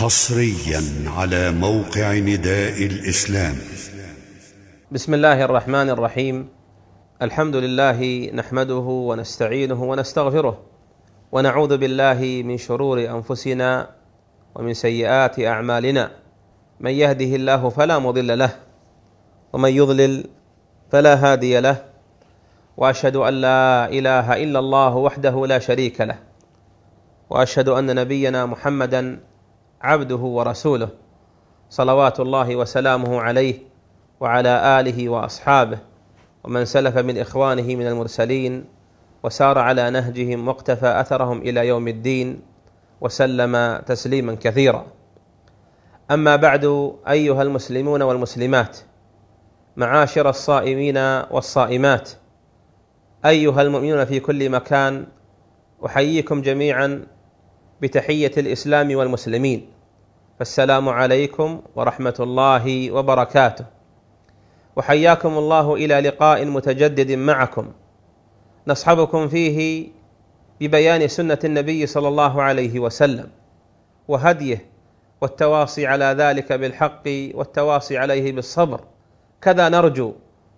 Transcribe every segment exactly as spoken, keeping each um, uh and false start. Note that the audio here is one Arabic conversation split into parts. حصريا على موقع نداء الإسلام. بسم الله الرحمن الرحيم. الحمد لله نحمده ونستعينه ونستغفره، ونعوذ بالله من شرور أنفسنا ومن سيئات أعمالنا، من يهده الله فلا مضل له ومن يضلل فلا هادي له، وأشهد أن لا إله إلا الله وحده لا شريك له، وأشهد أن نبينا محمدا عبده ورسوله صلوات الله وسلامه عليه وعلى آله وأصحابه ومن سلف من إخوانه من المرسلين وسار على نهجهم واقتفى أثرهم إلى يوم الدين وسلم تسليما كثيرا. أما بعد، أيها المسلمون والمسلمات، معاشر الصائمين والصائمات، أيها المؤمنون في كل مكان، أحييكم جميعا بتحية الإسلام والمسلمين، فالسلام عليكم ورحمة الله وبركاته، وحياكم الله إلى لقاء متجدد معكم نصحبكم فيه ببيان سنة النبي صلى الله عليه وسلم وهديه، والتواصي على ذلك بالحق والتواصي عليه بالصبر، كذا نرجو،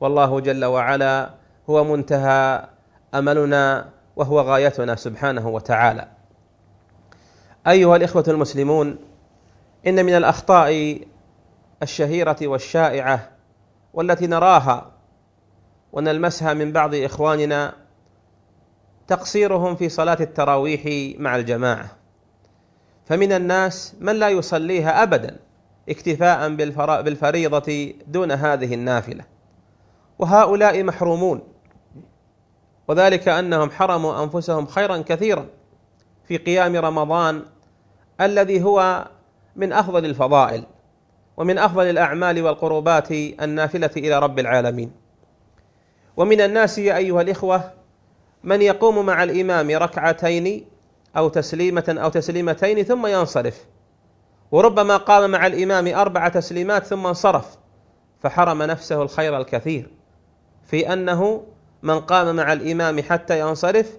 والله جل وعلا هو منتهى أملنا وهو غايتنا سبحانه وتعالى. أيها الإخوة المسلمون، إن من الأخطاء الشهيرة والشائعة والتي نراها ونلمسها من بعض إخواننا تقصيرهم في صلاة التراويح مع الجماعة، فمن الناس من لا يصليها أبدا اكتفاء بالفريضة دون هذه النافلة، وهؤلاء محرومون، وذلك أنهم حرموا أنفسهم خيرا كثيرا في قيام رمضان الذي هو من أفضل الفضائل ومن أفضل الأعمال والقربات النافلة إلى رب العالمين. ومن الناس يا أيها الإخوة من يقوم مع الإمام ركعتين أو تسليمة أو تسليمتين ثم ينصرف، وربما قام مع الإمام أربع تسليمات ثم انصرف، فحرم نفسه الخير الكثير، في أنه من قام مع الإمام حتى ينصرف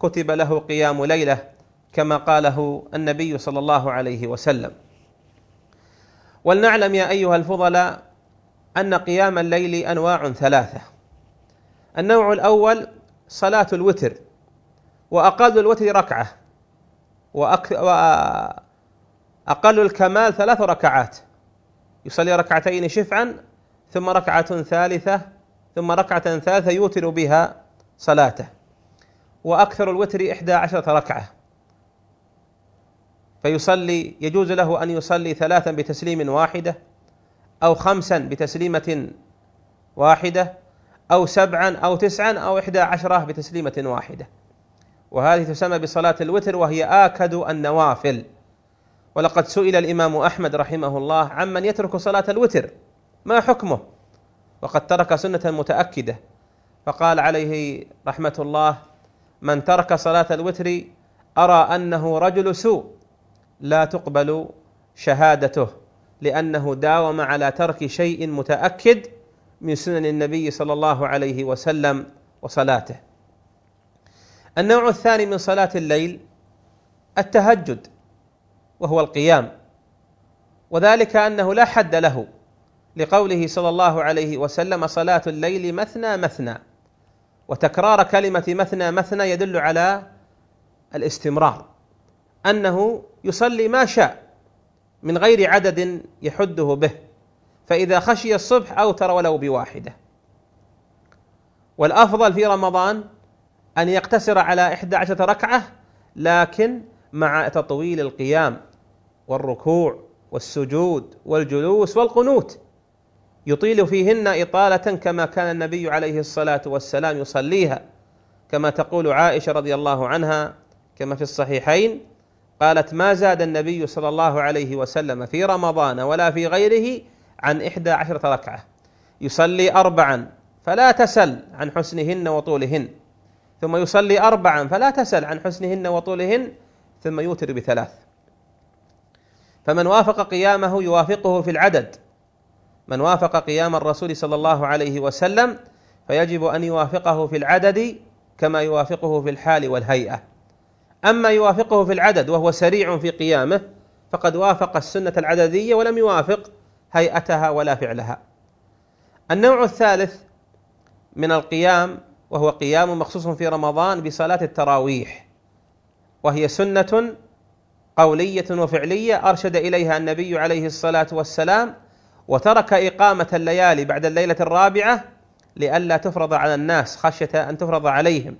كتب له قيام ليلة كما قاله النبي صلى الله عليه وسلم. ولنعلم يا أيها الفضلاء أن قيام الليل أنواع ثلاثة. النوع الأول صلاة الوتر، وأقل الوتر ركعة، وأقل الكمال ثلاث ركعات، يصلي ركعتين شفعا ثم ركعة ثالثة ثم ركعة ثالثة يوتر بها صلاته، وأكثر الوتر إحدى عشرة ركعة، فيصلي يجوز له أن يصلي ثلاثا بتسليم واحدة أو خمسا بتسليمة واحدة أو سبعا أو تسعا أو إحدى عشرة بتسليمة واحدة، وهذه تسمى بصلاة الوتر، وهي آكد النوافل. ولقد سئل الإمام أحمد رحمه الله عمن يترك صلاة الوتر ما حكمه وقد ترك سنة متأكدة، فقال عليه رحمة الله: من ترك صلاة الوتر أرى أنه رجل سوء لا تقبل شهادته، لأنه داوم على ترك شيء متأكد من سنن النبي صلى الله عليه وسلم وصلاته. النوع الثاني من صلاة الليل التهجد، وهو القيام، وذلك أنه لا حد له، لقوله صلى الله عليه وسلم: صلاة الليل مثنى مثنى، وتكرار كلمة مثنى مثنى يدل على الاستمرار، أنه يصلي ما شاء من غير عدد يحده به، فإذا خشي الصبح أوتر ولو بواحدة. والأفضل في رمضان أن يقتصر على إحدى عشرة ركعة، لكن مع تطويل القيام والركوع والسجود والجلوس والقنوت يطيل فيهن إطالة، كما كان النبي عليه الصلاة والسلام يصليها، كما تقول عائشة رضي الله عنها كما في الصحيحين، قالت: ما زاد النبي صلى الله عليه وسلم في رمضان ولا في غيره عن إحدى عشرة ركعة، يصلي أربعا فلا تسل عن حسنهن وطولهن، ثم يصلي أربعا فلا تسل عن حسنهن وطولهن، ثم يوتر بثلاث. فمن وافق قيامه يوافقه في العدد، من وافق قيام الرسول صلى الله عليه وسلم فيجب أن يوافقه في العدد كما يوافقه في الحال والهيئة. أما يوافقه في العدد وهو سريع في قيامه فقد وافق السنة العددية ولم يوافق هيئتها ولا فعلها. النوع الثالث من القيام وهو قيام مخصوص في رمضان بصلاة التراويح، وهي سنة قولية وفعلية أرشد إليها النبي عليه الصلاة والسلام، وترك إقامة الليالي بعد الليلة الرابعة لئلا تفرض على الناس خشية أن تفرض عليهم.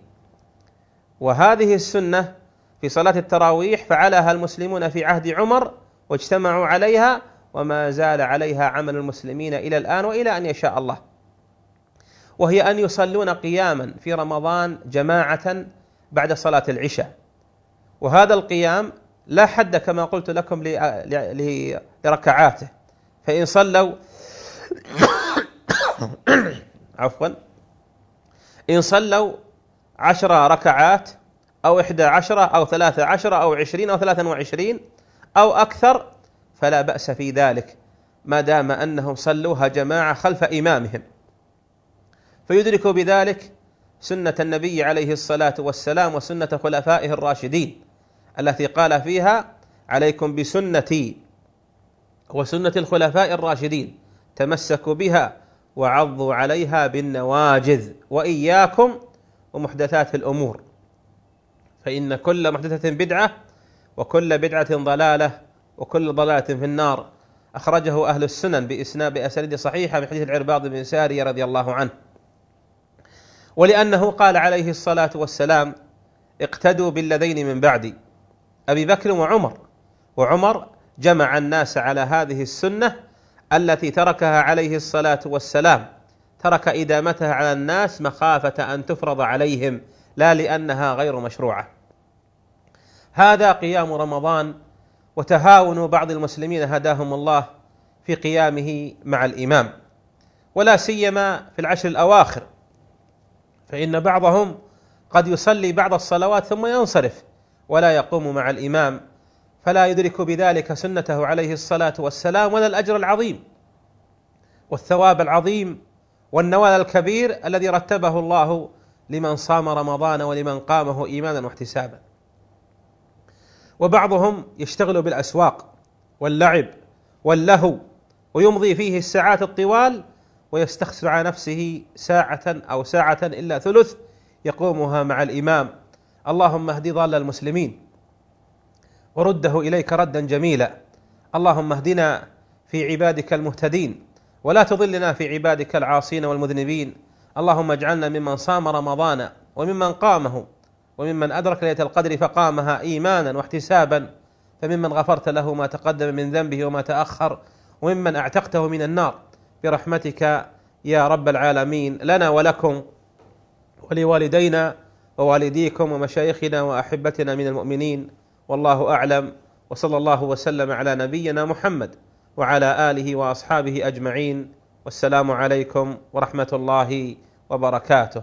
وهذه السنة في صلاة التراويح فعلها المسلمون في عهد عمر واجتمعوا عليها، وما زال عليها عمل المسلمين إلى الآن وإلى أن يشاء الله، وهي أن يصلون قياما في رمضان جماعة بعد صلاة العشاء. وهذا القيام لا حد كما قلت لكم لركعاته، فإن صلوا عفوا إن صلوا عشر ركعات أو إحدى عشرة أو ثلاثة عشرة أو عشرين أو ثلاثا وعشرين أو أكثر فلا بأس في ذلك، ما دام أنهم صلوها جماعة خلف إمامهم، فيدركوا بذلك سنة النبي عليه الصلاة والسلام وسنة خلفائه الراشدين التي قال فيها: عليكم بسنتي وسنة الخلفاء الراشدين تمسكوا بها وعضوا عليها بالنواجذ وإياكم ومحدثات الأمور، فإن كل محدثة بدعة وكل بدعة ضلالة وكل ضلالة في النار. أخرجه أهل السنن بإسناد بأسانيد صحيحة من حديث العرباض بن سارية رضي الله عنه. ولأنه قال عليه الصلاة والسلام: اقتدوا بالذين من بعدي، أبي بكر وعمر، وعمر جمع الناس على هذه السنة التي تركها عليه الصلاة والسلام، ترك إدامتها على الناس مخافة أن تفرض عليهم لا لأنها غير مشروعة. هذا قيام رمضان. وتهاون بعض المسلمين هداهم الله في قيامه مع الإمام، ولا سيما في العشر الأواخر، فإن بعضهم قد يصلي بعض الصلوات ثم ينصرف ولا يقوم مع الإمام، فلا يدرك بذلك سنته عليه الصلاة والسلام ولا الأجر العظيم والثواب العظيم والنوال الكبير الذي رتبه الله لمن صام رمضان ولمن قامه إيمانا واحتسابا. وبعضهم يشتغل بالأسواق واللعب واللهو ويمضي فيه الساعات الطوال ويستخسر على نفسه ساعة أو ساعة إلا ثلث يقومها مع الإمام. اللهم اهد ضال المسلمين ورده إليك ردا جميلا. اللهم اهدنا في عبادك المهتدين ولا تضلنا في عبادك العاصين والمذنبين. اللهم اجعلنا ممن صام رمضان وممن قامه وممن أدرك ليلة القدر فقامها إيمانا واحتسابا، فممن غفرت له ما تقدم من ذنبه وما تأخر، وممن أعتقته من النار، برحمتك يا رب العالمين، لنا ولكم ولوالدينا ووالديكم ومشايخنا وأحبتنا من المؤمنين. والله أعلم، وصلى الله وسلم على نبينا محمد وعلى آله وأصحابه أجمعين، والسلام عليكم ورحمة الله وبركاته.